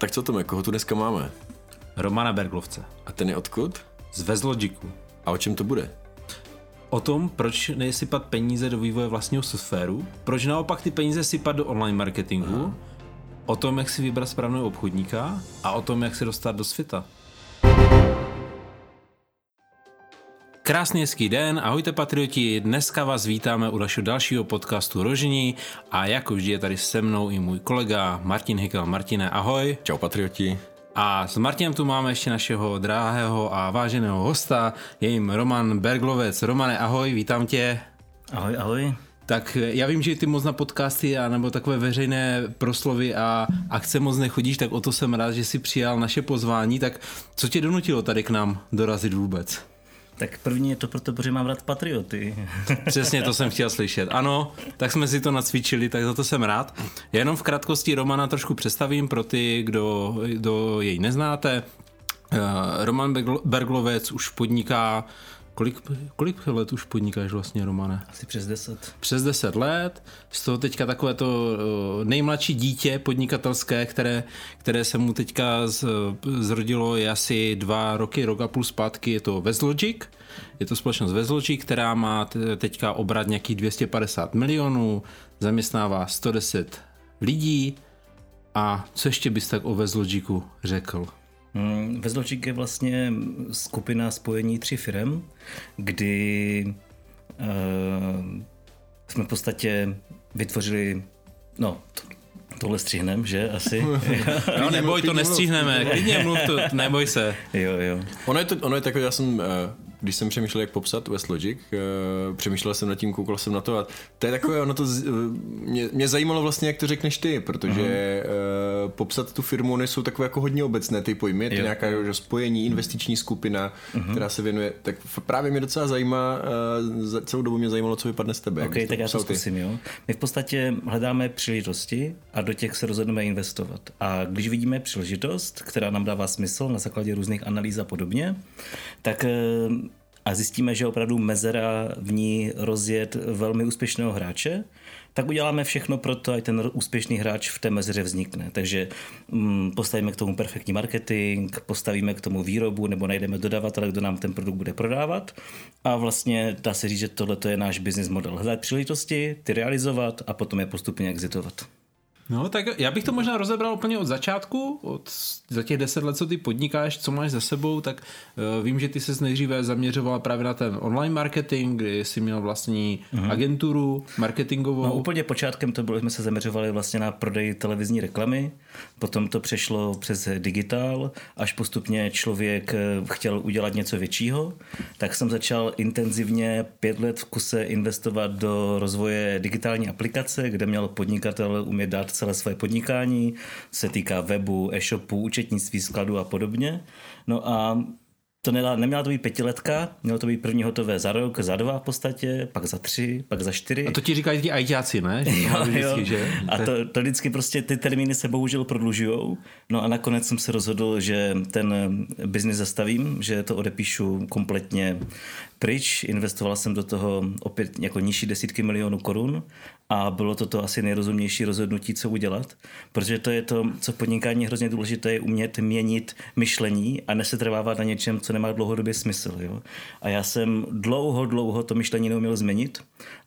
Tak co, Tome, koho tu dneska máme? Romana Berglovce. A ten je odkud? Z Westlogicu. A o čem to bude? O tom, proč nesypat peníze do vývoje vlastního softwaru, proč naopak ty peníze sypat do online marketingu, aha, o tom, jak si vybrat správného obchodníka a o tom, jak se dostat do světa. Krásný hezký den, ahojte patrioti, dneska vás vítáme u našeho dalšího podcastu Rožni a jako vždy je tady se mnou i můj kolega Martin Hikal. Martine, ahoj. Čau patrioti. A s Martinem tu máme ještě našeho drahého a váženého hosta, je jim Roman Berglovec. Romane, ahoj, vítám tě. Ahoj, ahoj. Tak já vím, že ty moc na podcasty a nebo takové veřejné proslovy a akce moc nechodíš, tak o to jsem rád, že jsi přijal naše pozvání. Tak co tě donutilo tady k nám dorazit vůbec? Tak první je to proto, protože mám rád patrioty. Přesně, to jsem chtěl slyšet. Ano, tak jsme si to nacvičili, tak za to jsem rád. Já jenom v krátkosti Romana trošku představím pro ty, kdo jej neznáte. Roman Berglovec už podniká, kolik let už podnikáš vlastně, Romane? Asi přes 10. Přes 10 let, z toho teďka takové to nejmladší dítě podnikatelské, které se mu teďka zrodilo, je asi 2 roky, rok a půl zpátky, je to Westlogic, je to společnost Westlogic, která má teďka obrat nějakých 250 milionů, zaměstnává 110 lidí. A co ještě bys tak o Westlogicu řekl? Westlogic je vlastně skupina spojení 3 firem, kdy jsme v podstatě vytvořili, no tohle střihneme, že asi? No neboj, to nestřihneme, klidně mluv, to, neboj se. Jo. Ono je takové, já jsem, když jsem přemýšlel, jak popsat Westlogic, přemýšlel jsem nad tím, koukal jsem na to a to je takové, ono to, mě zajímalo vlastně, jak to řekneš ty, protože popsat tu firmu, nejsou takové jako hodně obecné ty pojmy, je to nějaká spojení, investiční skupina, která se věnuje, tak právě mě docela zajímá, celou dobu mě zajímalo, co vypadne z tebe. Ok, tak já to zkusím, jo. My v podstatě hledáme příležitosti a do těch se rozhodneme investovat. A když vidíme příležitost, která nám dává smysl na základě různých analýz a podobně, tak a zjistíme, že opravdu mezera v ní rozjet velmi úspěšného hráče, tak uděláme všechno pro to, ať ten úspěšný hráč v té mezeře vznikne. Takže postavíme k tomu perfektní marketing, postavíme k tomu výrobu nebo najdeme dodavatele, kdo nám ten produkt bude prodávat. A vlastně dá se říct, že tohle je náš business model. Hledat příležitosti, ty realizovat a potom je postupně exitovat. No tak já bych to možná rozebral úplně od začátku, za těch 10 let, co ty podnikáš, co máš za sebou, tak vím, že ty ses nejdříve zaměřoval právě na ten online marketing, kdy jsi měl vlastní agenturu marketingovou. No úplně počátkem to bylo, jsme se zaměřovali vlastně na prodej televizní reklamy, potom to přešlo přes digitál, až postupně člověk chtěl udělat něco většího, tak jsem začal intenzivně 5 let v kuse investovat do rozvoje digitální aplikace, kde měl podnikatel umět dát celé své podnikání, se týká webu, e-shopu, účetnictví, skladu a podobně. No a to neměla to být 5letka, mělo to být první hotové za rok, za 2 v podstatě, pak za 3, pak za 4. A to ti říkají ti ajťáci, ne? Jo. Že? A to vždycky prostě ty termíny se bohužel prodlužujou. No a nakonec jsem se rozhodl, že ten biznis zastavím, že to odepíšu kompletně pryč. Investoval jsem do toho opět jako nižší desítky milionů korun a bylo to asi nejrozumnější rozhodnutí, co udělat, protože to je to, co v podnikání hrozně důležité, je umět měnit myšlení a nesetrvávat na něčem, co nemá dlouhodobě smysl. Jo? A já jsem dlouho to myšlení neuměl změnit,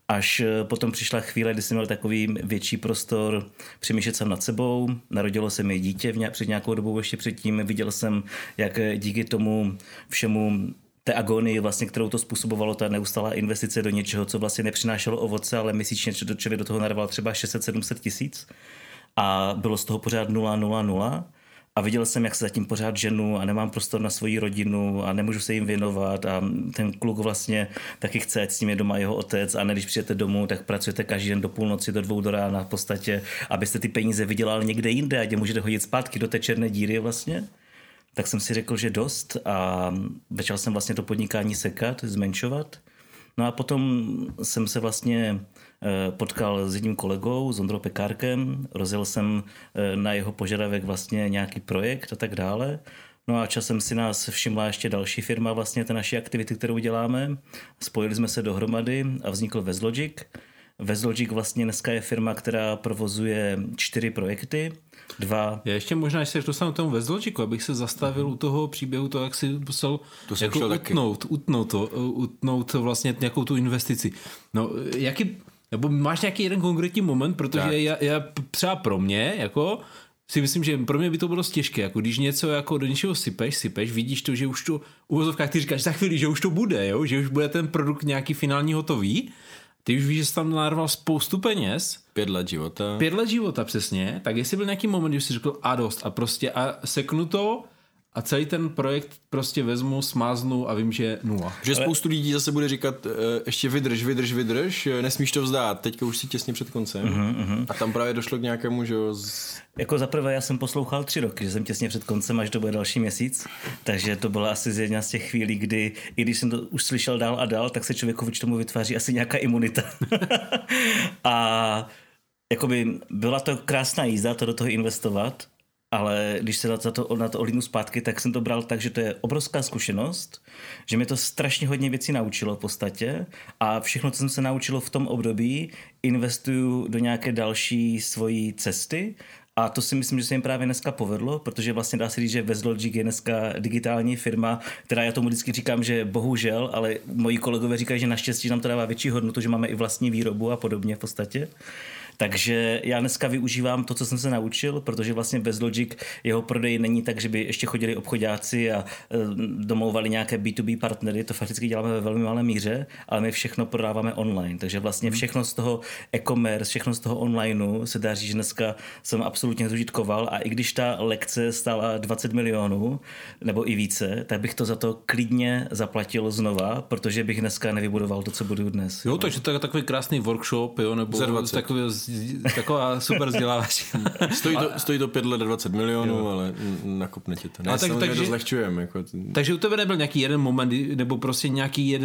až potom přišla chvíle, kdy jsem měl takový větší prostor přemýšlet sám nad sebou. Narodilo se mi dítě před nějakou dobou ještě předtím. Viděl jsem, jak díky tomu všemu té agonii, vlastně, kterou to způsobovalo, ta neustálá investice do něčeho, co vlastně nepřinášelo ovoce, ale měsíčně člověk do toho narval třeba 600-700 tisíc a bylo z toho pořád 0. A viděl jsem, jak se zatím pořád ženu a nemám prostor na svoji rodinu a nemůžu se jim věnovat a ten kluk vlastně taky chce, ať s ním je doma jeho otec a ne, když přijete domů, tak pracujete každý den do půlnoci, do 2 do rána v podstatě, abyste ty peníze vydělali někde jinde, ať je můžete hodit zpátky do té černé díry vlastně. Tak jsem si řekl, že dost a začal jsem vlastně to podnikání sekat, zmenšovat. No a potom jsem se vlastně potkal s jedním kolegou, s Ondrou Pekárkem, rozjel jsem na jeho požadavek vlastně nějaký projekt a tak dále. No a časem si nás všimla ještě další firma, vlastně té naší aktivity, kterou děláme. Spojili jsme se dohromady a vznikl Westlogic. Westlogic vlastně dneska je firma, která provozuje 4 projekty. Dva. Já ještě možná, ještě to sám tomu Westlogicu, abych se zastavil u toho příběhu, to, jak si musel to jako utnout vlastně nějakou tu investici. No, jaký, nebo máš nějaký jeden konkrétní moment, protože já třeba pro mě, jako si myslím, že pro mě by to bylo dost těžké, jako když něco jako do něčeho sypeš, vidíš to, že už to, uvozovkách ty říkáš za chvíli, že už to bude, jo? Že už bude ten produkt nějaký finální hotový, ty už víš, že jsi tam narval spoustu peněz. 5 let života. 5 let života, přesně. Tak jestli byl nějaký moment, když jsi řekl a dost a prostě a seknu to a celý ten projekt prostě vezmu, smáznu a vím, že nula. Že spoustu lidí zase bude říkat ještě vydrž, nesmíš to vzdát, teďka už si těsně před koncem. A tam právě došlo k nějakému, že jo. Jako zaprvé já jsem poslouchal 3 roky, že jsem těsně před koncem, až to bude další měsíc, takže to byla asi jedna z těch chvílí, kdy, i když jsem to už slyšel dál a dál, tak se člověku vůči tomu vytváří asi nějaká imunita. A jakoby byla to krásná jízda to do toho investovat, ale když se na to ohlídnu zpátky, tak jsem to bral tak, že to je obrovská zkušenost, že mě to strašně hodně věcí naučilo v podstatě a všechno, co jsem se naučilo v tom období, investuju do nějaké další svojí cesty a to si myslím, že se jim právě dneska povedlo, protože vlastně dá se říct, že Westlogic je dneska digitální firma, která já tomu vždycky říkám, že bohužel, ale moji kolegové říkají, že naštěstí nám to dává větší hodnotu, že máme i vlastní výrobu a podobně v podstatě. Takže já dneska využívám to, co jsem se naučil, protože vlastně Westlogic, jeho prodej není tak, že by ještě chodili obchodáci a domlouvali nějaké B2B partnery, to fakticky děláme ve velmi malé míře, ale my všechno prodáváme online, takže vlastně všechno z toho e-commerce, všechno z toho onlineu se dá říct, že dneska jsem absolutně zúžitkoval a i když ta lekce stála 20 milionů nebo i více, tak bych to za to klidně zaplatil znova, protože bych dneska nevybudoval to, co budu dnes. Jo, takže to je takový krásný workshop, jo, nebo takový taková super vzdělávač. Stojí to 5 let 20 milionů, jo. Ale nakopne ti to. Ne, samozřejmě to zlehčujeme. Jako... Takže u tebe nebyl nějaký jeden moment, nebo prostě nějaký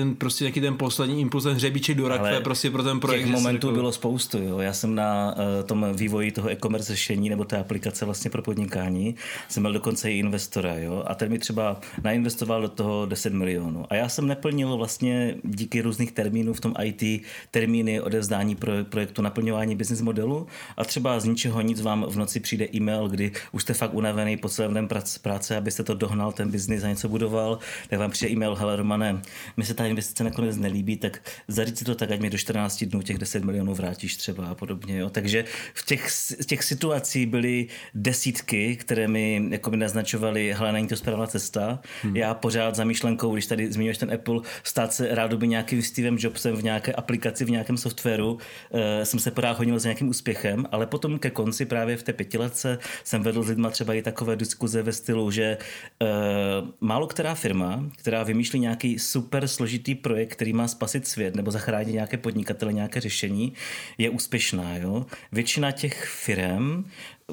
ten poslední impuls, ten hřebíček do rakve prostě pro ten projekt. Těch momentů bylo spoustu. Jo. Já jsem na tom vývoji toho e-commerce řešení, nebo té aplikace vlastně pro podnikání, jsem byl dokonce i investora. Jo. A ten mi třeba nainvestoval do toho 10 milionů. A já jsem neplnil vlastně díky různých termínů v tom IT termíny odevzdání projektu, naplňování business modelu a třeba z ničeho nic vám v noci přijde e-mail, kdy už jste fakt unavený po celém den práce, abyste to dohnal, ten biznis a něco budoval, tak vám přijde e-mail, hele Romane, mi se ta investice nakonec nelíbí, tak zaříď si to tak, ať mi do 14 dnů těch 10 milionů vrátíš třeba a podobně. Jo. Takže v těch situací byly desítky, které mi jako by naznačovaly, hele, není to správná cesta. Já pořád za myšlenkou, když tady zmiňuješ ten Apple, stát se rádoby nějakým Stevem Jobsem v nějaké aplikaci, v nějakém softwaru, jsem se pořád s nějakým úspěchem, ale potom ke konci právě v té 5letce jsem vedl s lidma třeba i takové diskuze ve stylu, že málo která firma, která vymýšlí nějaký super složitý projekt, který má spasit svět nebo zachránit nějaké podnikatele, nějaké řešení, je úspěšná. Jo? Většina těch firm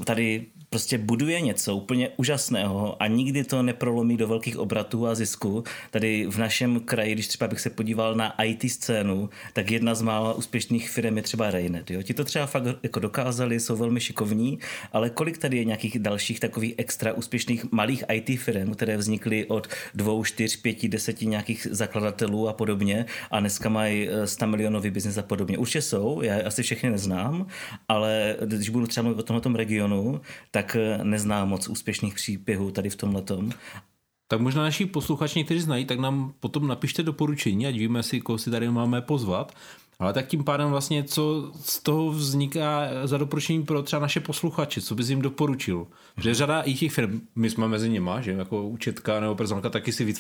tady prostě buduje něco úplně úžasného a nikdy to neprolomí do velkých obratů a zisku. Tady v našem kraji, když třeba bych se podíval na IT scénu, tak jedna z mála úspěšných firm je třeba Raynet. Jo? Ti to třeba fakt jako dokázali, jsou velmi šikovní, ale kolik tady je nějakých dalších takových extra úspěšných malých IT firm, které vznikly od 2, 4, 5, 10 nějakých zakladatelů a podobně a dneska mají 100 milionový biznis a podobně. Určitě jsou, já asi všechny neznám, ale když budu třeba mluvit o tomhletom regionu, tak neznám moc úspěšných příběhů tady v tomhletom. Tak možná naši posluchači, kteří znají, tak nám potom napište doporučení, ať víme si, koho si tady máme pozvat. Ale tak tím pádem vlastně, co z toho vzniká za doporučení pro třeba naše posluchače, co bys jim doporučil? Protože řada i těch firm, my jsme mezi něma, že jako účetka nebo personálka taky si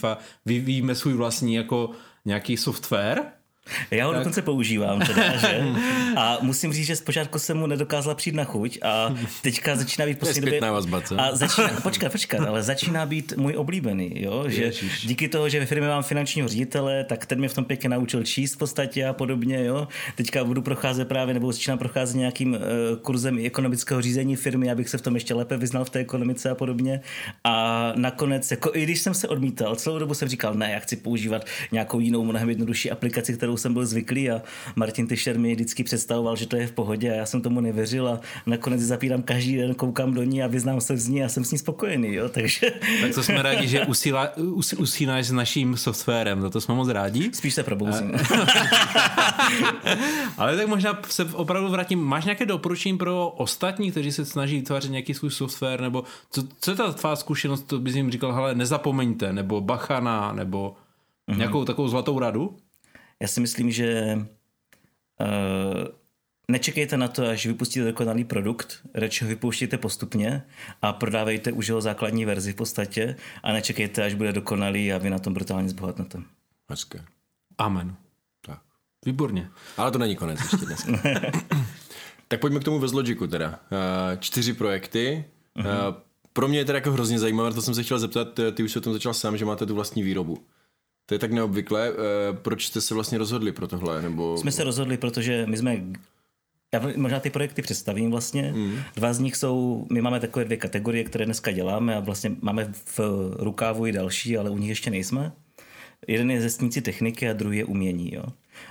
vyvíjíme svůj vlastní jako nějaký software. Já ho tak dokonce používám teda, že? A musím říct, že zpočátku jsem mu nedokázala přijít na chuť a teďka začíná být poslední době a počkat, ale začíná být můj oblíbený, jo? Že díky toho, že ve firmě mám finančního ředitele, tak ten mě v tom pěkně naučil číst v podstatě a podobně, jo? Teďka budu procházet právě, nebo začínám procházet nějakým kurzem ekonomického řízení firmy, abych se v tom ještě lépe vyznal v té ekonomice a podobně. A nakonec, jako i když jsem se odmítal, celou dobu jsem říkal, ne, já chci používat nějakou jinou, mnohem jednodušší aplikaci, kterou kterou jsem byl zvyklý a Martin Tešer mi vždycky představoval, že to je v pohodě a já jsem tomu nevěřil a nakonec zapírám každý den, koukám do ní a vyznám se z ní a jsem s ní spokojený, jo, takže... Tak to jsme rádi, že usínáš s naším softwarem, za to jsme moc rádi. Spíš se probouzím. Ale tak možná se opravdu vrátím. Máš nějaké doporučení pro ostatní, kteří se snaží vytvářet nějaký svůj software, nebo co je ta tvá zkušenost, to bys jim říkal, hele, nezapomeňte, nebo bachana, nebo nějakou takovou zlatou radu? Já si myslím, že nečekejte na to, až vypustíte dokonalý produkt, radši ho vypouštějte postupně a prodávejte už jeho základní verzi v podstatě a nečekejte, až bude dokonalý a vy na tom brutálně zbohatnete. Hezké. Amen. Tak. Výborně. Ale to není konec ještě dneska. Tak pojďme k tomu Westlogicu teda. 4 projekty. Pro mě je teda jako hrozně zajímavé, to jsem se chtěl zeptat, ty už se o tom začal sám, že máte tu vlastní výrobu. To je tak neobvyklé. Proč jste se vlastně rozhodli pro tohle? Nebo... Jsme se rozhodli, protože my jsme... Já možná ty projekty představím vlastně. Dva z nich jsou, my máme takové 2 kategorie, které dneska děláme a vlastně máme v rukávu i další, ale u nich ještě nejsme. Jeden je Zestníci techniky a druhý je Umění. Jo?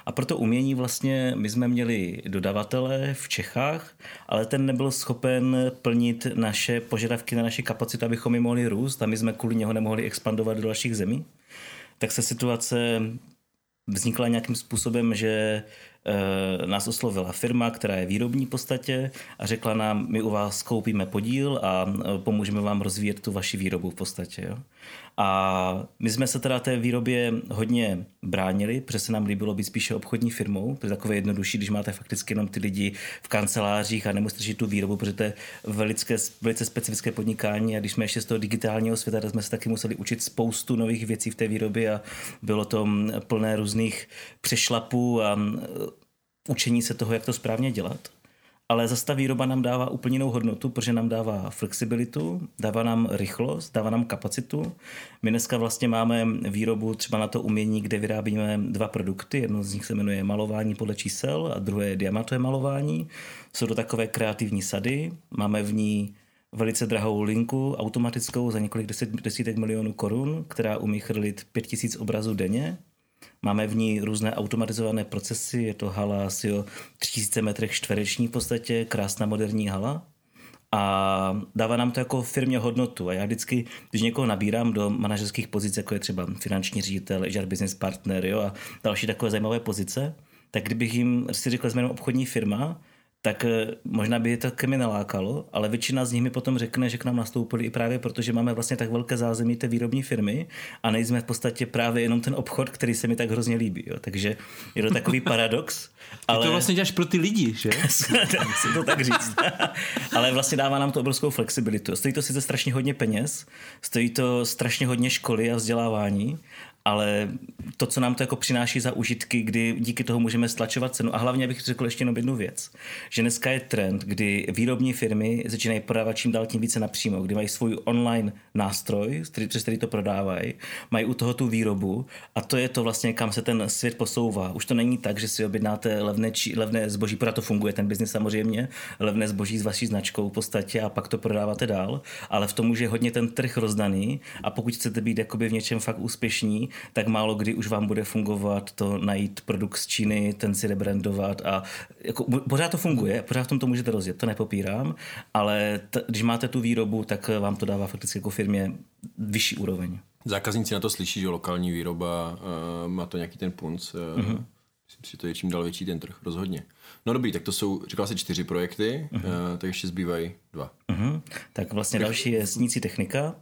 A pro to Umění vlastně my jsme měli dodavatele v Čechách, ale ten nebyl schopen plnit naše požadavky na naši kapacitu, abychom ji mohli růst a my jsme kvůli něho nemohli expandovat do dalších zemí. Tak se situace vznikla nějakým způsobem, že nás oslovila firma, která je výrobní v podstatě a řekla nám, my u vás koupíme podíl a pomůžeme vám rozvíjet tu vaši výrobu v podstatě. Jo? A my jsme se teda té výrobě hodně bránili, protože se nám líbilo být spíše obchodní firmou, protože takové jednodušší, když máte fakticky jenom ty lidi v kancelářích a nemusíte řešit tu výrobu, protože to je velice specifické podnikání a když jsme ještě z toho digitálního světa, tak jsme se taky museli učit spoustu nových věcí v té výrobě a bylo to plné různých přešlapů a učení se toho, jak to správně dělat. Ale zase ta výroba nám dává úplně jinou hodnotu, protože nám dává flexibilitu, dává nám rychlost, dává nám kapacitu. My dneska vlastně máme výrobu třeba na to Umění, kde vyrábíme 2 produkty. Jedno z nich se jmenuje malování podle čísel a druhé je diamantové malování. Jsou to takové kreativní sady. Máme v ní velice drahou linku automatickou za několik desítek milionů korun, která umí chrlit 5000 obrazů denně. Máme v ní různé automatizované procesy, je to hala asi o 3000 metrech čtvereční v podstatě, krásná moderní hala a dává nám to jako firmě hodnotu a já vždycky, když někoho nabírám do manažerských pozic, jako je třeba finanční ředitel, HR business partner, jo, a další takové zajímavé pozice, tak kdybych jim si řekl, že jsme jenom obchodní firma, tak možná by je to ke mně nalákalo, ale většina z nich mi potom řekne, že k nám nastoupili i právě proto, že máme vlastně tak velké zázemí té výrobní firmy a nejsme v podstatě právě jenom ten obchod, který se mi tak hrozně líbí. Jo. Takže je to takový paradox. Ale... Ty to vlastně děláš pro ty lidi, že? Musím to tak říct. Ale vlastně dává nám to obrovskou flexibilitu. Stojí to sice strašně hodně peněz, stojí to strašně hodně školy a vzdělávání, ale to, co nám to jako přináší za užitky, kdy díky toho můžeme stlačovat cenu. A hlavně bych řekl ještě jenom jednu věc, že dneska je trend, kdy výrobní firmy začínají prodávat čím dál tím více napřímo, kdy mají svůj online nástroj, přes který to prodávají, mají u toho tu výrobu a to je to vlastně, kam se ten svět posouvá. Už to není tak, že si objednáte levné zboží, protože to funguje ten biznis samozřejmě, levné zboží s vaší značkou v podstatě a pak to prodáváte dál, ale v tom už je hodně ten trh rozdaný a pokud chcete být jakoby v něčem fakt úspěšní, tak málo kdy už vám bude fungovat to najít produkt z Číny, ten si rebrandovat a jako, pořád to funguje, pořád v tom to můžete rozjet, to nepopírám, ale když máte tu výrobu, tak vám to dává fakticky jako firmě vyšší úroveň. Zákazníci na to slyší, že lokální výroba má to nějaký ten punc, myslím si, že to je čím dál větší ten trh, rozhodně. No dobrý, tak to jsou, říkala se 4 projekty, tak ještě zbývají 2. Tak vlastně další je Snící technika.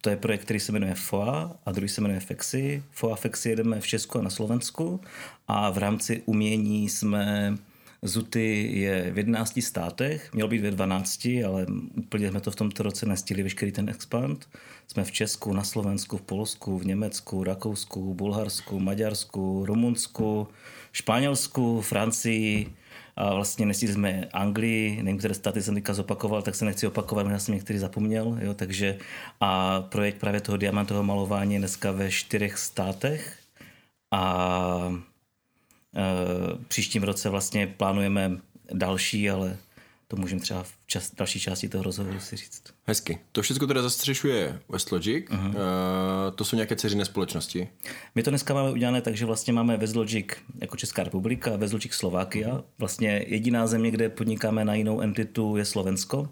To je projekt, který se jmenuje FOA a druhý se jmenuje FEXI. FOA a FEXI jedeme v Česku a na Slovensku a v rámci Umění jsme ZUTY je v 11 státech, mělo být ve 12, ale úplně jsme to v tomto roce nestihli veškerý ten expand. Jsme v Česku, na Slovensku, v Polsku, v Německu, Rakousku, Bulharsku, Maďarsku, Rumunsku, Španělsku, Francii a vlastně nestihli jsme Anglii, nevím, které státy jsem teďka zopakoval, tak se nechci opakovat, možná jsem některý zapomněl, jo, takže a projekt právě toho diamantového malování je dneska ve 4 státech a příštím roce vlastně plánujeme další, ale to můžeme třeba v další části toho rozhovoru si říct. Hezky. To všechno teda zastřešuje Westlogic. Uh-huh. To jsou nějaké dceřiné společnosti? My to dneska máme udělané tak, že vlastně máme Westlogic jako Česká republika, Westlogic Slovakia. Uh-huh. Vlastně jediná země, kde podnikáme na jinou entitu, je Slovensko,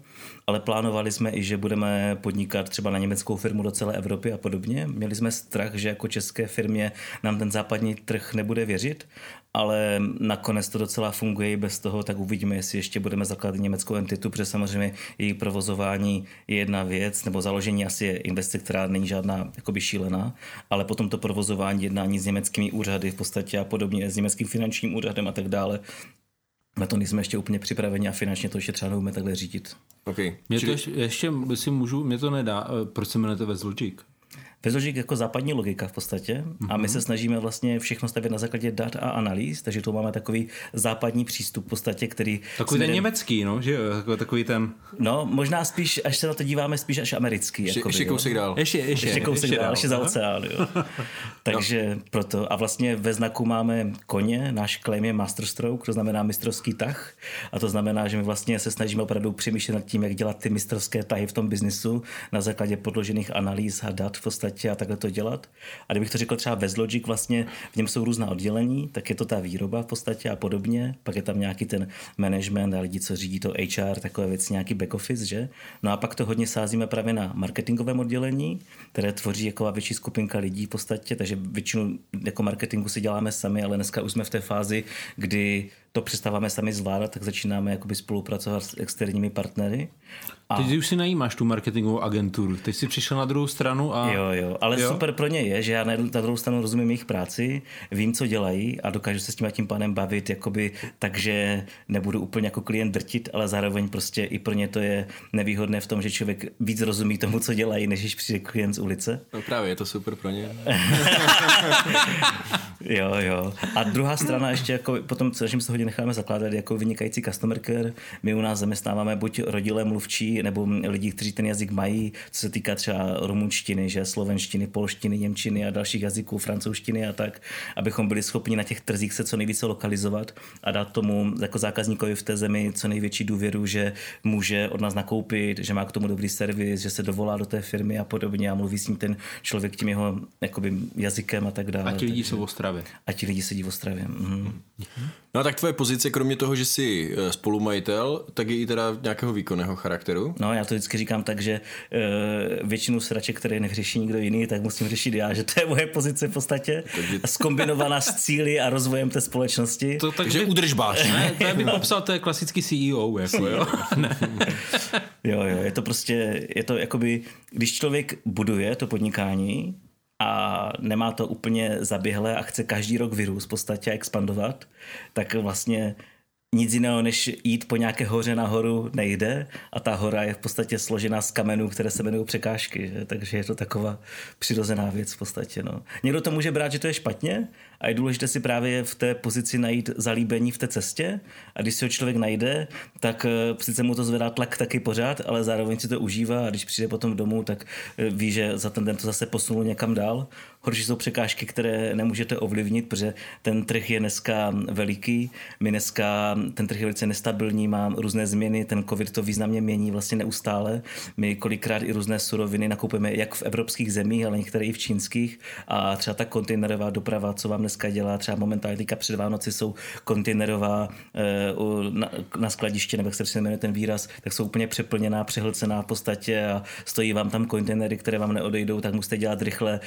ale plánovali jsme i, že budeme podnikat třeba na německou firmu do celé Evropy a podobně. Měli jsme strach, že jako české firmě nám ten západní trh nebude věřit, ale nakonec to docela funguje i bez toho, tak uvidíme, jestli ještě budeme zakládat německou entitu, protože samozřejmě její provozování je jedna věc, nebo založení asi je investice, která není žádná jakoby šílená, ale potom to provozování, jednání s německými úřady v podstatě a podobně, s německým finančním úřadem a tak dále. Na to nejsme ještě úplně připraveni a finančně to ještě třeba nebudeme takhle řídit. Okay. Mě to ještě, jestli můžu, mě to nedá, proč se jmenujete Westlogic? Westlogic jako západní logika v podstatě a my se snažíme vlastně všechno stavět na základě dat a analýz, takže to máme takový západní přístup v podstatě, který... Takový ten německý, no, že jo, takový ten... No, možná spíš, až se na to díváme, spíš až americký. Ještě kousek dál. Ještě kousek dál, ještě za oceán, jo. Takže no. Proto. A vlastně ve znaku máme koně, náš claim je masterstroke, to znamená mistrovský tah a to znamená, že my vlastně se snažíme opravdu přemýšlet nad tím, jak dělat ty mistrovské tahy v tom biznisu na základě podložených analýz a dat v podstatě a takhle to dělat. A kdybych to řekl třeba Westlogic, vlastně v něm jsou různá oddělení, tak je to ta výroba v podstatě a podobně, pak je tam nějaký ten management a lidi, co řídí to HR, takové věci, nějaký back office, že? No a pak to hodně sázíme právě na marketingovém oddělení, které tvoří jako větší skupinka lidí v podstatě, takže většinu jako marketingu si děláme sami, ale dneska už jsme v té fázi, kdy to přestáváme sami zvládat, tak začínáme jakoby spolupracovat s externími partnery. A... Teď už si najímáš tu marketingovou agenturu, teď jsi přišel na druhou stranu a... Jo, ale jo? Super pro ně je, že já na druhou stranu rozumím jejich práci, vím, co dělají a dokážu se s tím pánem bavit, jakoby, takže nebudu úplně jako klient drtit, ale zároveň prostě i pro ně to je nevýhodné v tom, že člověk víc rozumí tomu, co dělají, než když přijde klient z ulice. No právě, je to super pro ně. Jo. A druhá strana ještě, jako potom snažím se hodně necháme zakládat jako vynikající customer care. My u nás zaměstnáváme buď rodilé mluvčí, nebo lidi, kteří ten jazyk mají, co se týká třeba rumunštiny, že slovenštiny, polštiny, němčiny a dalších jazyků, francouzštiny a tak, abychom byli schopni na těch trzích se co nejvíce lokalizovat a dát tomu jako zákazníkovi v té zemi co největší důvěru, že může od nás nakoupit, že má k tomu dobrý servis, že se dovolá do té firmy a podobně a mluví s ním ten člověk tím jeho jakoby, jazykem a tak dále. A ti lidi jsou v Ostravě. A ti lidi sedí v Ostravě. Mm. No a tak tvoje pozice, kromě toho, že jsi spolumajitel, tak je i teda nějakého výkonného charakteru? No já to vždycky říkám tak, že většinu sraček, které neřeší nikdo jiný, tak musím řešit já, že to je moje pozice v podstatě zkombinovaná s cíli a rozvojem té společnosti. To tak, že udržbáš. Ne? To bych popsal, to je klasický CEO. Jako, jo? Jo, je to prostě, je to jakoby, když člověk buduje to podnikání, a nemá to úplně zaběhlé a chce každý rok vyrůst v podstatě a expandovat, tak vlastně nic jiného, než jít po nějaké hoře nahoru nejde a ta hora je v podstatě složená z kamenů, které se jmenují překážky, že? Takže je to taková přirozená věc v podstatě. No. Někdo to může brát, že to je špatně a je důležité si právě v té pozici najít zalíbení v té cestě a když si ho člověk najde, tak sice mu to zvedá tlak taky pořád, ale zároveň si to užívá a když přijde potom domů, tak ví, že za ten den to zase posunul někam dál. Horší jsou překážky, které nemůžete ovlivnit, protože ten trh je dneska veliký. My dneska ten trh je velice nestabilní, má různé změny, ten covid to významně mění vlastně neustále. My kolikrát i různé suroviny nakupujeme jak v evropských zemích, ale některé i v čínských. A třeba ta kontejnerová doprava, co vám dneska dělá, třeba momentálně teďka před Vánoci jsou kontejnerová na skladiště, nebo jak se přesně jmenuje ten výraz, tak jsou úplně přeplněná, přehlcená v podstatě a stojí vám tam kontejnery, které vám neodejdou, tak musíte dělat rychle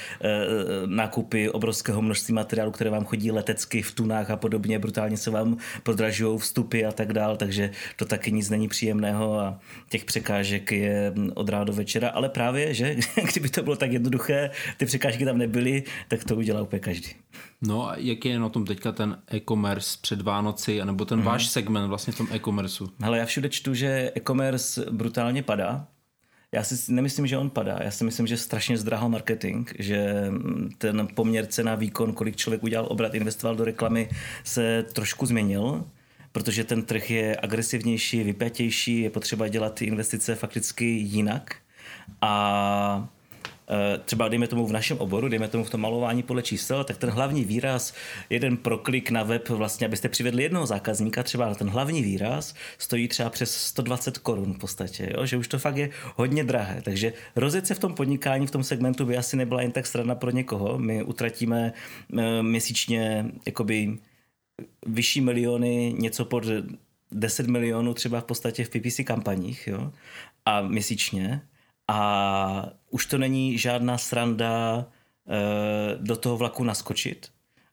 nákupy obrovského množství materiálu, které vám chodí letecky v tunách a podobně, brutálně se vám prodražují vstupy a tak dál, takže to taky nic není příjemného a těch překážek je od rána do večera, ale právě, že kdyby to bylo tak jednoduché, ty překážky tam nebyly, tak to udělá úplně každý. No a jak je na tom teďka ten e-commerce před Vánoci, anebo ten váš segment vlastně v tom e-commerceu? Hele, já všude čtu, že e-commerce brutálně padá. Já si nemyslím, že on padá. Já si myslím, že strašně zdrahal marketing, že ten poměr cena výkon, kolik člověk udělal obrat, investoval do reklamy, se trošku změnil, protože ten trh je agresivnější, vypjatější, je potřeba dělat ty investice fakticky jinak a třeba dejme tomu v našem oboru, dejme tomu v tom malování podle čísel, tak ten hlavní výraz, jeden proklik na web, vlastně abyste přivedli jednoho zákazníka, třeba na ten hlavní výraz stojí třeba přes 120 korun v podstatě, jo? Že už to fakt je hodně drahé. Takže rozjet se v tom podnikání, v tom segmentu by asi nebyla jen tak strana pro někoho. My utratíme měsíčně jakoby vyšší miliony, něco pod 10 milionů třeba v podstatě v PPC kampaních, jo? A měsíčně. A už to není žádná sranda do toho vlaku naskočit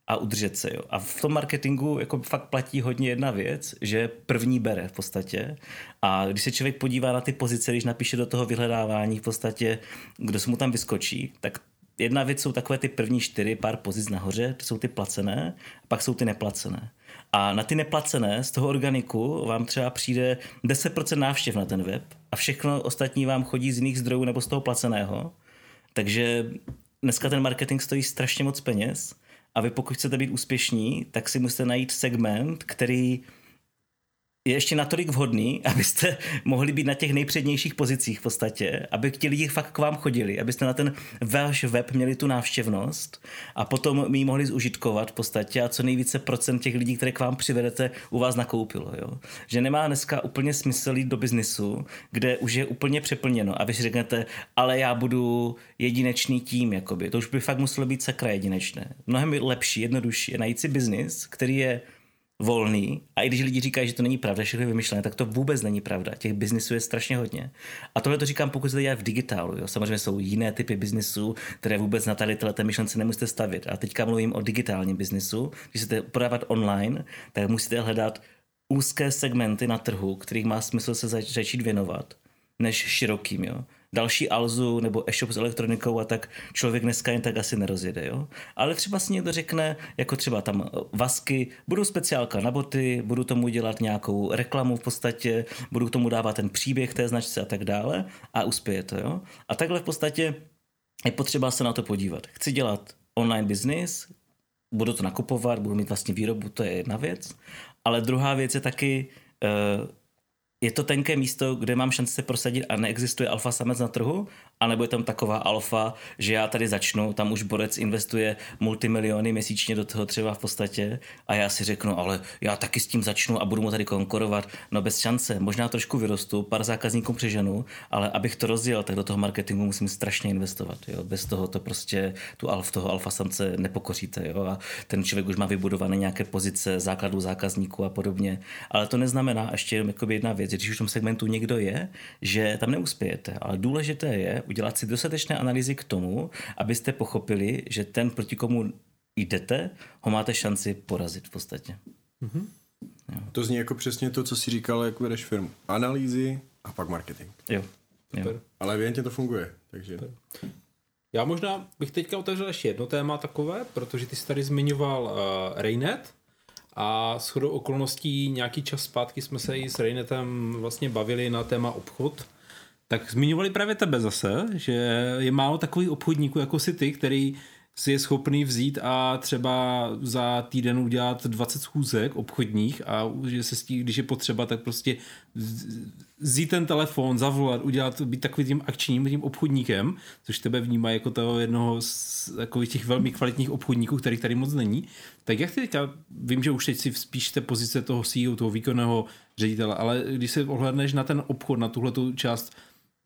a udržet se. Jo. A v tom marketingu jako fakt platí hodně jedna věc, že první bere v podstatě. A když se člověk podívá na ty pozice, když napíše do toho vyhledávání v podstatě, kdo se mu tam vyskočí, tak jedna věc jsou takové ty první 4 pár pozic nahoře, to jsou ty placené, a pak jsou ty neplacené. A na ty neplacené z toho organiku vám třeba přijde 10% návštěv na ten web a všechno ostatní vám chodí z jiných zdrojů nebo z toho placeného. Takže dneska ten marketing stojí strašně moc peněz a vy pokud chcete být úspěšní, tak si musíte najít segment, který je ještě natolik vhodný, abyste mohli být na těch nejpřednějších pozicích v podstatě, aby ti lidi fakt k vám chodili, abyste na ten váš web měli tu návštěvnost a potom my ji mohli zužitkovat v podstatě a co nejvíce procent těch lidí, které k vám přivedete, u vás nakoupilo. Jo? Že nemá dneska úplně smysl jít do biznisu, kde už je úplně přeplněno a vy si řeknete, ale já budu jedinečný tím, jakoby. To už by fakt muselo být sakra jedinečné. Mnohem lepší, jednodušší je najít si biznis, který je volný. A i když lidi říkají, že to není pravda, všechno je vymyšlené, tak to vůbec není pravda. Těch biznisů je strašně hodně. A tohle to říkám, pokud se to dělá v digitálu. Jo. Samozřejmě jsou jiné typy biznisů, které vůbec na tady tyhle myšlence nemusíte stavit. A teďka mluvím o digitálním biznisu. Když chcete prodávat online, tak musíte hledat úzké segmenty na trhu, kterých má smysl se začít věnovat, než širokým. Jo. Další Alzu nebo e-shop s elektronikou a tak člověk dneska jen tak asi nerozjede, jo? Ale třeba si někdo řekne, jako třeba tam vasky, budu speciálka na boty, budu tomu dělat nějakou reklamu v podstatě, budu k tomu dávat ten příběh té značce a tak dále a uspěje to, jo? A takhle v podstatě je potřeba se na to podívat. Chci dělat online business, budu to nakupovat, budu mít vlastní výrobu, to je jedna věc, ale druhá věc je taky... Je to tenké místo, kde mám šanci se prosadit a neexistuje alfa samec na trhu? A nebo je tam taková alfa, že já tady začnu, tam už borec investuje multimiliony měsíčně do toho třeba v podstatě a já si řeknu, ale já taky s tím začnu a budu mu tady konkurovat. No bez šance, možná trošku vyrostu, pár zákazníků přeženu, ale abych to rozdělal, tak do toho marketingu musím strašně investovat. Jo? Bez toho to prostě toho alfa samce nepokoříte. Jo? A ten člověk už má vybudované nějaké pozice základů zákazníků a podobně. Ale to neznamená ještě jedna věc, když už v tom segmentu někdo je, že tam neuspějete. Ale důležité je udělat si dostatečné analýzy k tomu, abyste pochopili, že ten, proti komu jdete, ho máte šanci porazit v podstatě. Mm-hmm. To zní jako přesně to, co jsi říkal, jak vedeš firmu. Analýzy a pak marketing. Jo. Super. Jo. Ale evidentně to funguje. Takže... Já možná bych teďka otevřel ještě jedno téma takové, protože ty jsi tady zmiňoval Raynet. A shodou okolností nějaký čas zpátky jsme se i s Raynetem vlastně bavili na téma obchod. Tak zmiňovali právě tebe zase, že je málo takových obchodníků jako si ty, který si je schopný vzít a třeba za týden udělat 20 schůzek obchodních a že se s tím, když je potřeba, tak prostě vzít ten telefon, zavolat, udělat, být takovým tím akčním, tím obchodníkem, což tebe vnímá jako toho jednoho z těch velmi kvalitních obchodníků, kterých tady moc není. Tak jak ty teďka, vím, že už teď si spíš té pozice toho CEO, toho výkonného ředitele, ale když se ohledneš na ten obchod, na tuhletu část,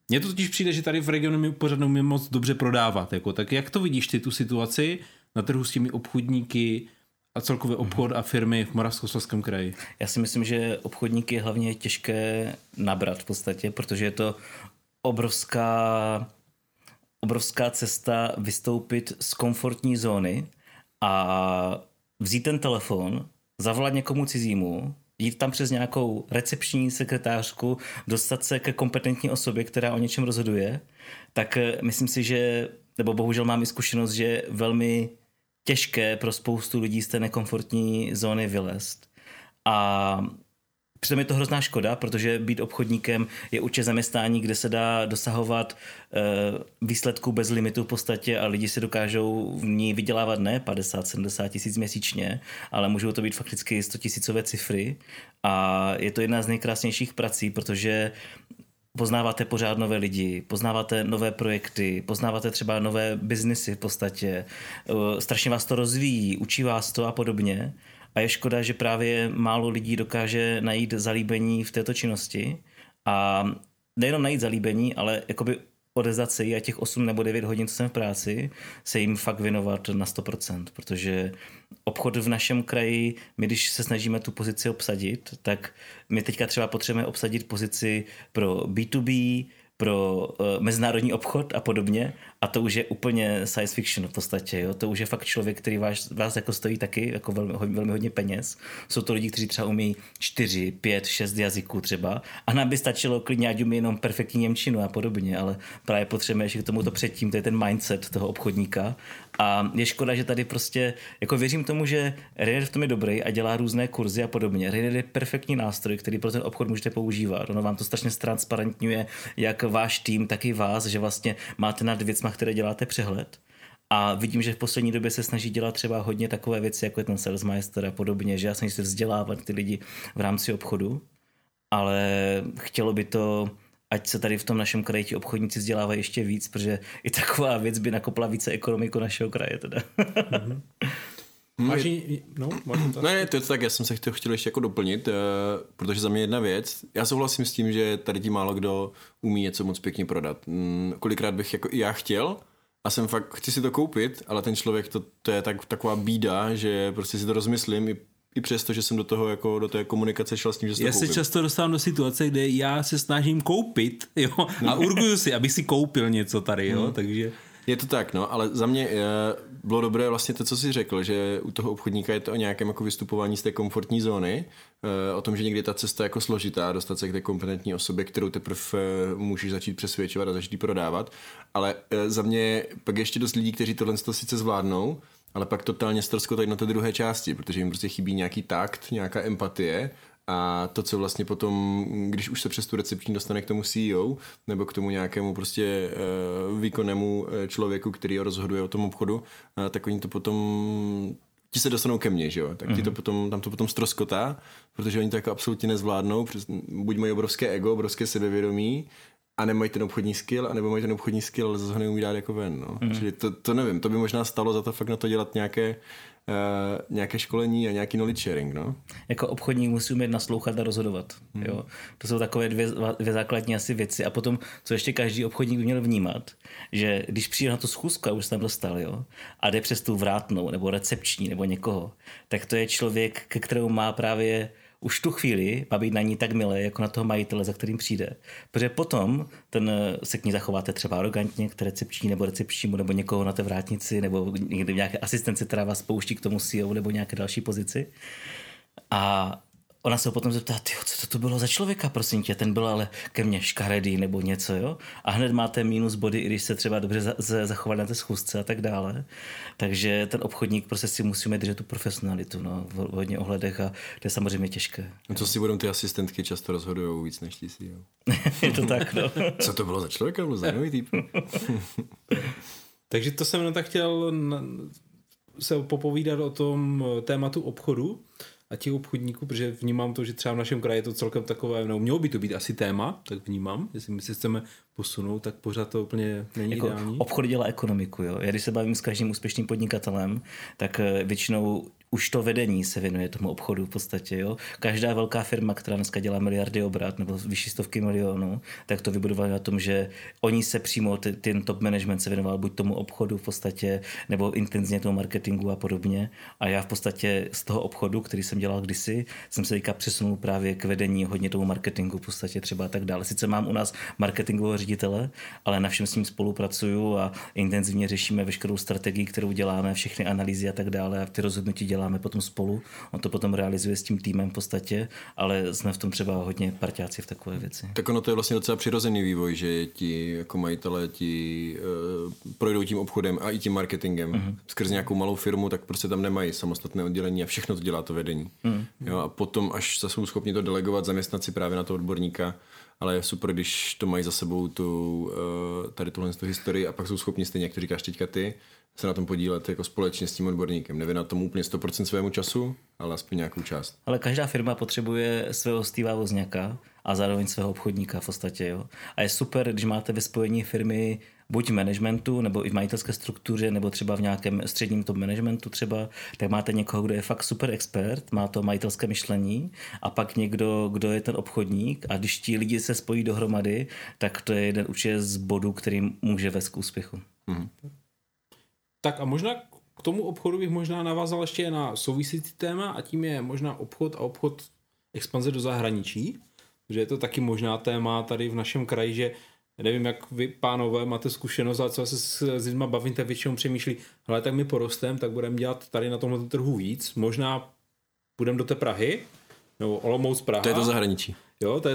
mně to totiž přijde, že tady v regionu mi pořád neumí moc dobře prodávat. Jako. Tak jak to vidíš ty, tu situaci na trhu s těmi obchodníky a celkově obchod a firmy v Moravskoslezském kraji? Já si myslím, že obchodníky je hlavně těžké nabrat v podstatě, protože je to obrovská cesta vystoupit z komfortní zóny a vzít ten telefon, zavolat někomu cizímu, jít tam přes nějakou recepční sekretářku, dostat se ke kompetentní osobě, která o něčem rozhoduje, tak myslím si, že, nebo bohužel mám i zkušenost, že velmi těžké pro spoustu lidí z té nekomfortní zóny vylézt. A přitom je to hrozná škoda, protože být obchodníkem je určitě zaměstnání, kde se dá dosahovat výsledků bez limitu v podstatě a lidi si dokážou v ní vydělávat ne 50-70 tisíc měsíčně, ale můžou to být fakticky 100 tisícové cifry a je to jedna z nejkrásnějších prací, protože Poznáváte pořád nové lidi, poznáváte nové projekty, poznáváte třeba nové biznisy v podstatě, strašně vás to rozvíjí, učí vás to a podobně. A je škoda, že právě málo lidí dokáže najít zalíbení v této činnosti. A nejenom najít zalíbení, ale jakoby odezdat se jí a těch 8 nebo 9 hodin, co jsem v práci, se jim fakt věnovat na 100%, protože obchod v našem kraji, my když se snažíme tu pozici obsadit, tak my teďka třeba potřebujeme obsadit pozici pro B2B, pro mezinárodní obchod a podobně, a to už je úplně science fiction v podstatě, jo? To už je fakt člověk, který vás jako stojí taky jako velmi hodně peněz. Jsou to lidi, kteří třeba umí 4, 5, 6 jazyků třeba a nám by stačilo klidně, ať umí jenom perfektní němčinu a podobně, ale právě potřebujeme ještě k tomu to předtím, to je ten mindset toho obchodníka. A je škoda, že tady prostě, jako věřím tomu, že Raynet v tom je dobrý a dělá různé kurzy a podobně. Raynet je perfektní nástroj, který pro ten obchod můžete používat. Ono vám to strašně transparentňuje, jak váš tým, tak i vás, že vlastně máte nad věcma, které děláte, přehled. A vidím, že v poslední době se snaží dělat třeba hodně takové věci, jako je ten salesmeister a podobně, že já snažím se vzdělávat ty lidi v rámci obchodu, ale chtělo by to, ať se tady v tom našem kraji ti obchodníci vzdělávají ještě víc, protože i taková věc by nakopla více ekonomiku našeho kraje teda. Mm-hmm. Tak já jsem se chtěl ještě jako doplnit, protože za mě jedna věc, já souhlasím s tím, že tady ti málo kdo umí něco moc pěkně prodat. Kolikrát bych jako i já chtěl a jsem fakt, chci si to koupit, ale ten člověk, to je taková bída, že prostě si to rozmyslím i přesto, že jsem do toho jako do té komunikace šel s tím, že jsem to koupil. Já se často dostávám do situace, kde já se snažím koupit, jo, a urguju si, abych si koupil něco tady, jo, takže... Je to tak, no, ale za mě bylo dobré vlastně to, co jsi řekl, že u toho obchodníka je to o nějakém jako vystupování z té komfortní zóny, o tom, že někdy ta cesta je jako složitá, dostat se k té kompetentní osobě, kterou teprve můžeš začít přesvědčovat a začít prodávat, ale za mě pak ještě dost lidí, kteří tohle to sice zvládnou, ale pak totálně ztroskotají na té druhé části, protože jim prostě chybí nějaký takt, nějaká empatie. A to, co vlastně potom, když už se přes tu recepční dostane k tomu CEO nebo k tomu nějakému prostě výkonnému člověku, který rozhoduje o tom obchodu, tak oni to potom, ti se dostanou ke mně, že jo? Tak ti to potom, tam to potom ztroskotá, protože oni to jako absolutně nezvládnou, buď mají obrovské ego, obrovské sebevědomí, a nemají ten obchodní skill, anebo mají ten obchodní skill, ale zase ho neumí dát jako ven. No. Čili to nevím, to by možná stalo za to fakt na to dělat nějaké školení a nějaký knowledge sharing. No. Jako obchodník musí umět naslouchat a rozhodovat. Jo? To jsou takové dvě základní asi věci. A potom, co ještě každý obchodník by měl vnímat, že když přijde na tu schůzku a už se tam dostal, jo, a jde přes tu vrátnou nebo recepční nebo někoho, tak to je člověk, ke kterému má právě už tu chvíli má být na ní tak milé, jako na toho majitele, za kterým přijde. Protože potom ten se k ní zachováte třeba arrogantně, k recepční nebo recepčnímu, nebo někoho na té vrátnici, nebo někde v nějaké asistenci, která vás pouští k tomu CEO, nebo nějaké další pozici. A ona se ho potom zeptá, tyjo, co to bylo za člověka, prosím tě, ten byl ale ke mně škaredý nebo něco, jo? A hned máte minus body, i když se třeba dobře zachovali na té schůzce a tak dále. Takže ten obchodník prostě si musíme držet tu profesionalitu, no, v hodně ohledech a to je samozřejmě těžké. No, co si budou ty asistentky často rozhodujou víc než ty si, jo? Je to tak, no. Co to bylo za člověka, bylo zajímavý typ. Takže to jsem tak chtěl se popovídat o tom tématu obchodu a těch obchodníků, protože vnímám to, že třeba v našem kraji je to celkem takové, no, mělo by to být asi téma, tak vnímám, jestli my se chceme posunout, tak pořád to úplně není jako ideální. Obchod dělá ekonomiku, jo. Já když se bavím s každým úspěšným podnikatelem, tak většinou už to vedení se věnuje tomu obchodu v podstatě, jo. Každá velká firma, která dneska dělá miliardy obrat nebo vyšší stovky milionů, tak to vybudovala na tom, že oni se přímo, ten top management se věnoval buď tomu obchodu v podstatě, nebo intenzivně tomu marketingu a podobně. A já v podstatě z toho obchodu, který jsem dělal kdysi, jsem se teďka přesunul právě k vedení hodně tomu marketingu v podstatě třeba a tak dále. Sice mám u nás marketingového ředitele, ale na všem s ním spolupracuju a intenzivně řešíme veškerou strategii, kterou děláme, všechny analýzy a tak dále a ty rozhodnutí děláme potom spolu, on to potom realizuje s tím týmem v podstatě, ale jsme v tom třeba hodně parťáci v takové věci. Tak ono to je vlastně docela přirozený vývoj, že ti jako majitelé ti projdou tím obchodem a i tím marketingem. Skrz nějakou malou firmu, tak prostě tam nemají samostatné oddělení a všechno to dělá to vedení. Jo, a potom, až se jsou schopni to delegovat, zaměstnat si právě na to odborníka, ale je super, když to mají za sebou tu, tady tuhle historii a pak jsou schopni stejně, jak to říkáš teďka ty, se na tom podílet jako společně s tím odborníkem. Nevěnovat tomu úplně 100% svému času, ale aspoň nějakou část. Ale každá firma potřebuje svého Steve'a Wozniaka a zároveň svého obchodníka v podstatě. Jo. A je super, když máte ve spojení firmy buď managementu, nebo i v majitelské struktuře, nebo třeba v nějakém středním top managementu třeba, tak máte někoho, kdo je fakt super expert, má to majitelské myšlení a pak někdo, kdo je ten obchodník a když ti lidi se spojí dohromady, tak to je jeden určitě z bodů, který může vést k úspěchu. Mhm. Tak a možná k tomu obchodu bych možná navázal ještě na souvisící téma a tím je možná obchod a obchod expanze do zahraničí, že je to taky možná téma tady v našem kraji, že nevím, jak vy, pánové, máte zkušenost a co se s lidma bavíte, většinou přemýšlí, hele, tak my porostem, tak budeme dělat tady na tomhle trhu víc, možná půjdeme do té Prahy, nebo Olomouc Praha. To je to zahraničí. Jo, to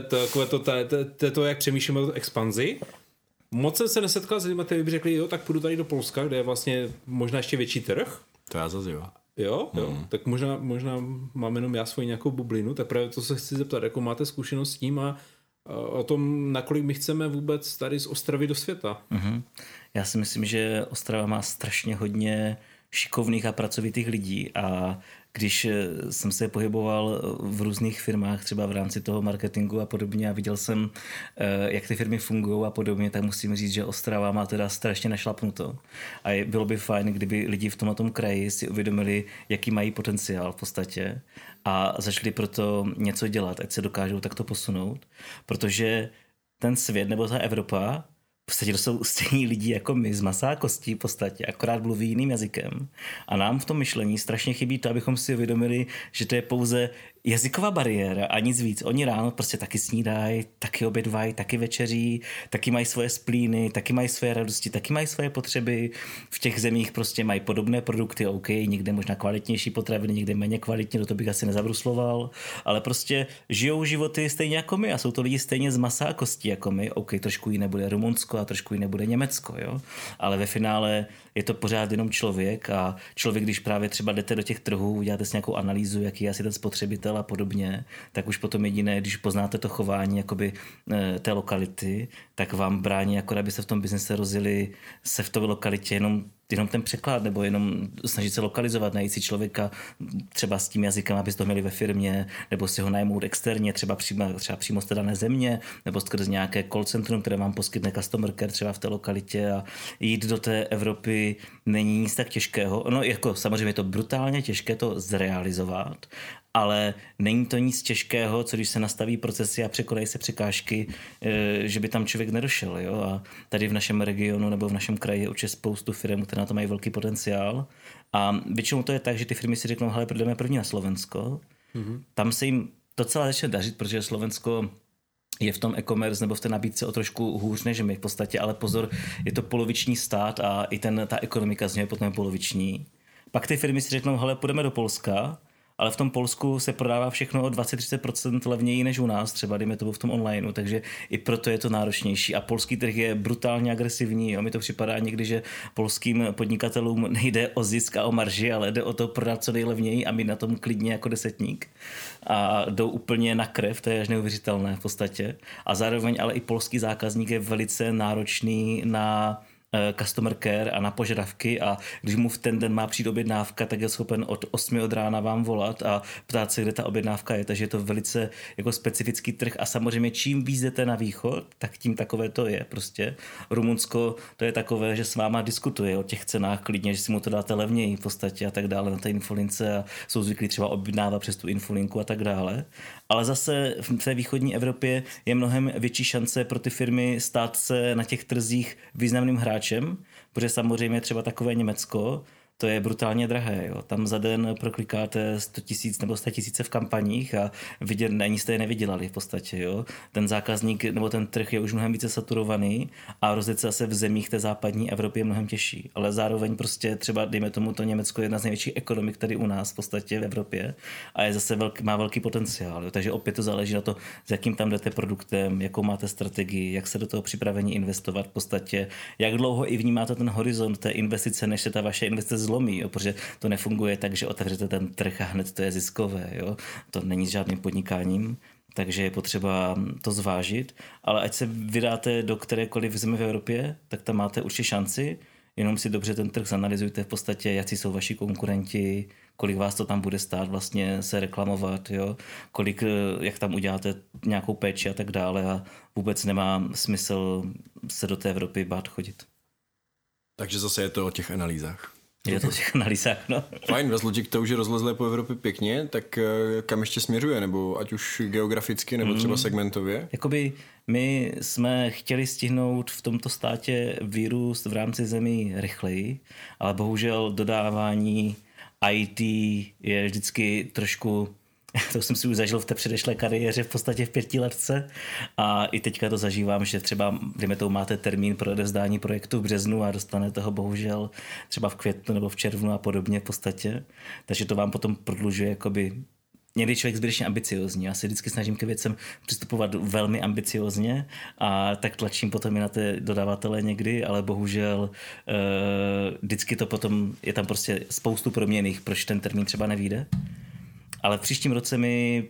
je to, jak přemýšlíme o expanzi. Moc jsem se nesetkal s lidmi, kteří by řekli, jo, tak půjdu tady do Polska, kde je vlastně možná ještě větší trh. To já zase, jo. Jo. Tak možná mám jenom já svoji nějakou bublinu, tak právě to se chci zeptat, jako máte zkušenost s tím a o tom, nakolik my chceme vůbec tady z Ostravy do světa. Mm-hmm. Já si myslím, že Ostrava má strašně hodně šikovných a pracovitých lidí a když jsem se pohyboval v různých firmách, třeba v rámci toho marketingu a podobně a viděl jsem, jak ty firmy fungují a podobně, tak musím říct, že Ostrava má teda strašně našlapnuto. A bylo by fajn, kdyby lidi v tomto kraji si uvědomili, jaký mají potenciál v podstatě a začali proto něco dělat, ať se dokážou takto posunout, protože ten svět nebo ta Evropa v podstatě to jsou stejní lidi jako my z masa a kostí v podstatě, akorát mluví jiným jazykem. A nám v tom myšlení strašně chybí to, abychom si uvědomili, že to je pouze jazyková bariéra a nic víc. Oni ráno prostě taky snídají, taky obědvají, taky večeří, taky mají svoje splíny, taky mají svoje radosti, taky mají svoje potřeby. V těch zemích prostě mají podobné produkty, OK, někde možná kvalitnější potraviny, někde méně kvalitní, do toho bych asi nezabrusloval, ale prostě žijou životy stejně jako my a jsou to lidi stejně z masa a kostí jako my. OK, trošku jiné bude Rumunsko a trošku jiné bude Německo, jo? Ale ve finále je to pořád jenom člověk a člověk, když právě třeba jdete do těch trhů, uděláte si nějakou analýzu, jaký je asi ten spotřebitel a podobně, tak už potom jediné, když poznáte to chování jakoby té lokality, tak vám brání, jako aby se v tom biznise rozjeli se v té lokalitě jenom ten překlad, nebo jenom snažit se lokalizovat, najít si člověka třeba s tím jazykem, aby to měli ve firmě, nebo si ho najmout externě, třeba přímo z té dané země, nebo skrz nějaké call centrum, které vám poskytne customer care třeba v té lokalitě a jít do té Evropy není nic tak těžkého. No jako samozřejmě je to brutálně těžké to zrealizovat, ale není to nic těžkého, co když se nastaví procesy a překonají se překážky, že by tam člověk nedošel. Jo? A tady v našem regionu nebo v našem kraji je určitě spoustu firm, které na to mají velký potenciál. A většinou to je tak, že ty firmy si řeknou, hele, půjdeme první na Slovensko. Mm-hmm. Tam se jim docela začne dařit, protože Slovensko je v tom e-commerce nebo v té nabídce o trošku hůř než my v podstatě, ale pozor, je to poloviční stát a i ta ekonomika z něj je potom poloviční. Pak ty firmy si řeknou, hele, půjdeme do Polska, ale v tom Polsku se prodává všechno o 20-30% levněji než u nás, třeba dejme to v tom onlineu, takže i proto je to náročnější. A polský trh je brutálně agresivní, jo? Mi to připadá někdy, že polským podnikatelům nejde o zisk a o marži, ale jde o to prodat co nejlevněji a mít na tom klidně jako desetník. A jdou úplně na krev, to je až neuvěřitelné v podstatě. A zároveň ale i polský zákazník je velice náročný na customer care a na požadavky a když mu v ten den má přijít objednávka, tak je schopen od 8 od rána vám volat a ptát se, kde ta objednávka je, takže je to velice jako specifický trh a samozřejmě čím víc jdete na východ, tak tím takové to je prostě. Rumunsko to je takové, že s váma diskutuje o těch cenách klidně, že si mu to dáte levněji v podstatě a tak dále na té infolince a jsou zvyklí třeba objednávat přes tu infolinku a tak dále. Ale zase v té východní Evropě je mnohem větší šance pro ty firmy stát se na těch trzích významným hráčem, protože samozřejmě třeba takové Německo, to je brutálně drahé. Jo. Tam za den proklikáte 100 000 nebo 100 000 v kampaních a ani jste je nevydělali v podstatě. Jo. Ten zákazník nebo ten trh je už mnohem více saturovaný a rozjet se zase v zemích té západní Evropy je mnohem těžší. Ale zároveň prostě třeba, dejme tomu, to Německo je jedna z největších ekonomik tady u nás v podstatě v Evropě a je zase má velký potenciál. Jo. Takže opět to záleží na to, s jakým tam jdete produktem, jakou máte strategii, jak se do toho připravení investovat v podstatě, jak dlouho i vnímáte ten horizont té investice, než se ta vaše investice zlomí, jo, protože to nefunguje tak, že otevřete ten trh a hned to je ziskové. Jo. To není s žádným podnikáním, takže je potřeba to zvážit. Ale ať se vydáte do kterékoliv země v Evropě, tak tam máte určitě šanci, jenom si dobře ten trh zanalyzujte v podstatě, jaký jsou vaši konkurenti, kolik vás to tam bude stát vlastně se reklamovat, jo? Kolik, jak tam uděláte nějakou péči a tak dále, a vůbec nemá smysl se do té Evropy bát chodit. Takže zase je to o těch analýzách. Je to o těch analýzách, no. Fajn, Westlogic to už je rozlezlé po Evropě pěkně, tak kam ještě směřuje, nebo ať už geograficky, nebo třeba segmentově? Jakoby my jsme chtěli stihnout v tomto státě vírus v rámci zemí rychleji, ale bohužel dodávání IT je vždycky trošku, to jsem si už zažil v té předešlé kariéře v podstatě v 5letce, a i teďka to zažívám, že třeba, dejme tomu, máte termín pro odevzdání projektu v březnu a dostanete ho bohužel třeba v květnu nebo v červnu a podobně v podstatě, takže to vám potom prodlužuje jakoby. Někdy člověk zbytečně ambiciozní. Já se vždycky snažím k věcem přistupovat velmi ambiciozně a tak tlačím potom i na ty dodavatele někdy, ale bohužel vždycky to potom, je tam prostě spoustu proměnných, proč ten termín třeba nevyjde. Ale v příštím roce my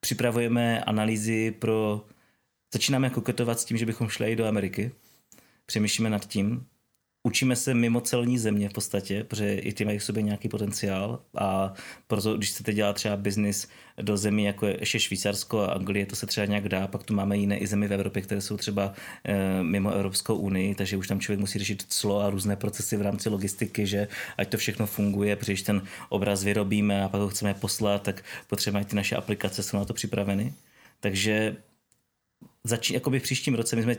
připravujeme analýzy pro... Začínáme koketovat s tím, že bychom šli i do Ameriky. Přemýšlíme nad tím. Učíme se mimo celní země v podstatě, protože i ty mají v sobě nějaký potenciál, a proto, když chcete dělat třeba biznis do zemí, jako je ještě Švýcarsko a Anglie, to se třeba nějak dá, pak tu máme jiné i zemi v Evropě, které jsou třeba mimo Evropskou unii, takže už tam člověk musí řešit clo a různé procesy v rámci logistiky, že ať to všechno funguje, protože když ten obraz vyrobíme a pak ho chceme poslat, tak potřebujeme, ty naše aplikace jsou na to připraveny. Takže jakoby v příštím roce, my jsme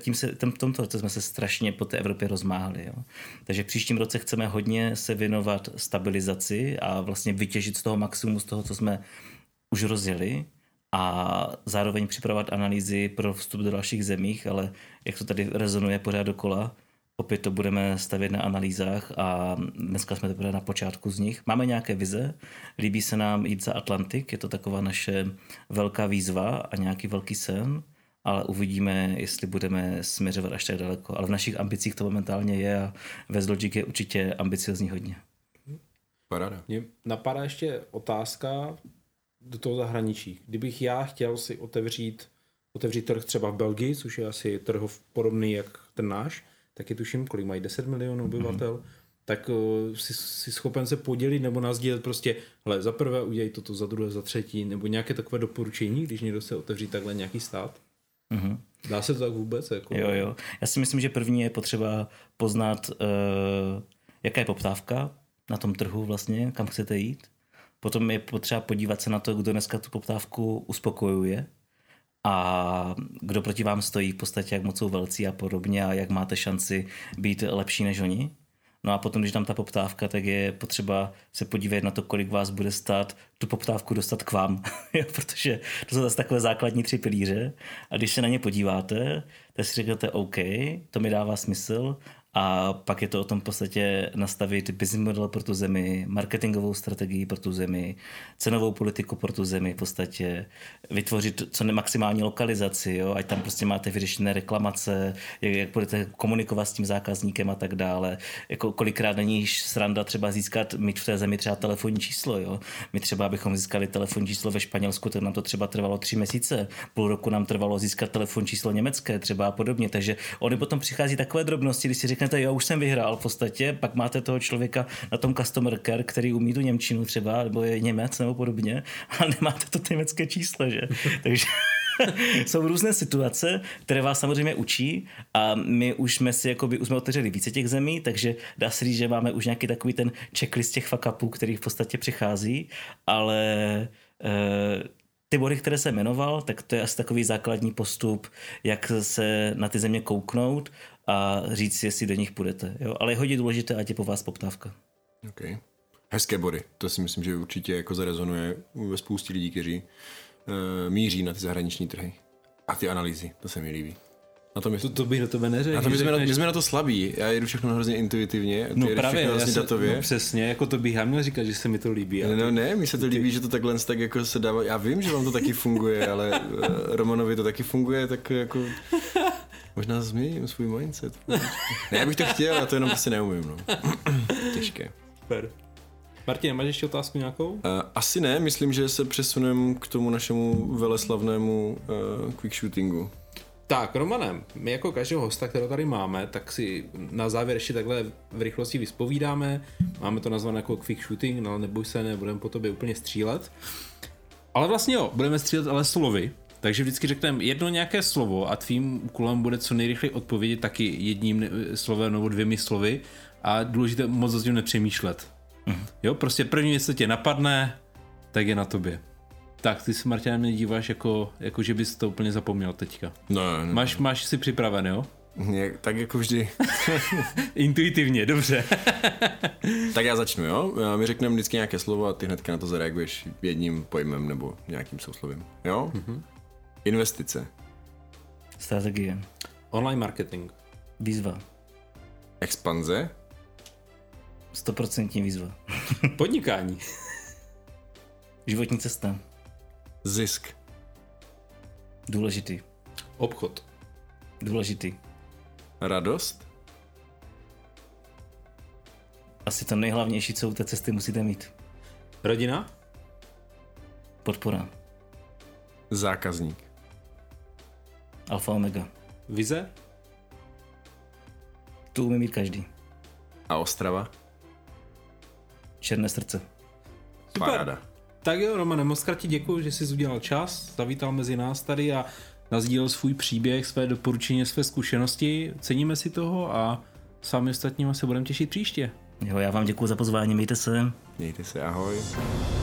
v tomto roce jsme se strašně po té Evropě rozmáhli. Jo? Takže v příštím roce chceme hodně se věnovat stabilizaci a vlastně vytěžit z toho maximum, z toho, co jsme už rozjeli, a zároveň připravovat analýzy pro vstup do dalších zemích, ale jak to tady rezonuje pořád dokola, opět to budeme stavět na analýzách a dneska jsme teprve na počátku z nich. Máme nějaké vize, líbí se nám jít za Atlantik, je to taková naše velká výzva a nějaký velký sen, ale uvidíme, jestli budeme směřovat až tak daleko. Ale v našich ambicích to momentálně je a Westlogic je určitě ambiciozní hodně. Paráda. Mě napadá ještě otázka do toho zahraničí. Kdybych já chtěl si otevřít trh třeba v Belgii, což je asi trh podobný jak ten náš, taky tuším, kolik mají 10 milionů obyvatel, tak si schopen se podělit nebo nasdílet prostě, hele, za prvé udělej toto, za druhé, za třetí, nebo nějaké takové doporučení, když někdo se otevří takhle nějaký stát? Uhum. Dá se to tak vůbec? Jako... Jo. Já si myslím, že první je potřeba poznat, jaká je poptávka na tom trhu vlastně, kam chcete jít. Potom je potřeba podívat se na to, kdo dneska tu poptávku uspokojuje a kdo proti vám stojí v podstatě, jak moc jsou velcí a podobně a jak máte šanci být lepší než oni. No a potom, když tam ta poptávka, tak je potřeba se podívat na to, kolik vás bude stát tu poptávku dostat k vám, protože to jsou zase takové základní 3 pilíře, a když se na ně podíváte, tak si řeknete OK, to mi dává smysl, a pak je to o tom v podstatě nastavit business model pro tu zemi, marketingovou strategii pro tu zemi, cenovou politiku pro tu zemi v podstatě, vytvořit co maximální lokalizaci, jo? Ať tam prostě máte vyřešené reklamace, jak budete komunikovat s tím zákazníkem a tak dále. Jako kolikrát není sranda třeba získat, mít v té zemi třeba telefonní číslo. Jo? My třeba, abychom získali telefonní číslo ve Španělsku, tak nám to třeba trvalo 3 měsíce, půl roku nám trvalo získat telefonní číslo německé třeba a podobně. Takže oni potom přichází takové drobnosti, když si řekne, jo, už jsem vyhrál v podstatě, pak máte toho člověka na tom customer care, který umí tu němčinu třeba, nebo je Němec nebo podobně, ale nemáte to německé číslo, že? Takže jsou různé situace, které vás samozřejmě učí, a my už jsme si jakoby, už jsme otevřeli více těch zemí, takže dá se říct, že máme už nějaký takový ten checklist těch fuck upů, který v podstatě přichází, ale... Ty body, které jsem jmenoval, tak to je asi takový základní postup, jak se na ty země kouknout a říct si, jestli do nich půjdete. Jo? Ale je hodně důležité, ať je po vás poptávka. Okay. Hezké body. To si myslím, že určitě jako zarezonuje ve spoustě lidí, kteří míří na ty zahraniční trhy. A ty analýzy, to se mi líbí. Na tom to bych do tebe neřekl. My jsme na to slabí. Já jedu všechno hrozně intuitivně. No právě, vlastně datově. No přesně, jako to bych já měl říkat, že se mi to líbí. No ne, mi se to líbí, že to takhle tak jako se dává. Já vím, že vám to taky funguje, ale Romanovi to taky funguje, tak jako... Možná změním svůj mindset. Ne, já bych to chtěl, já to jenom prostě neumím. No. Těžké. Super. Martin, máš ještě otázku nějakou? Asi ne, myslím, že se přesuneme k tomu našemu veleslavnému quick shootingu. Tak, Romane, my jako každého hosta, kterého tady máme, tak si na závěr ještě takhle v rychlosti vyspovídáme. Máme to nazvané jako quick shooting, ale neboj se, nebudeme po tobě úplně střílet. Ale vlastně jo, budeme střílet ale slovy. Takže vždycky řekneme jedno nějaké slovo a tvým úkolem bude co nejrychleji odpovědět taky jedním slovem nebo dvěmi slovy a důležité moc za tím nepřemýšlet. Mm. Jo, prostě první věc, co tě napadne, tak je na tobě. Tak, ty se, Martina, mě díváš jako že bys to úplně zapomněl teďka. Ne. Máš si připraven, jo? Ne, tak jako vždy. Intuitivně, dobře. Tak já začnu, jo? My řekneme vždycky nějaké slovo a ty hnedka na to zareaguješ jedním pojmem nebo nějakým souslovím, jo? Mm-hmm. Investice. Strategie. Online marketing. Výzva. Expanze. 100% výzva. Podnikání. Životní cesta. Zisk. Důležitý. Obchod. Důležitý. Radost. Asi to nejhlavnější, co u té cesty musíte mít. Rodina. Podpora. Zákazník. Alfa omega. Vize. Tu umí mít každý. A Ostrava. Černé srdce. Super. Paráda. Tak jo, Romane, moc krát ti děkuju, že jsi udělal čas, zavítal mezi nás tady a nasdílel svůj příběh, své doporučení, své zkušenosti. Ceníme si toho a s vámi ostatníma se budeme těšit příště. Jo, já vám děkuju za pozvání, mějte se. Mějte se, ahoj.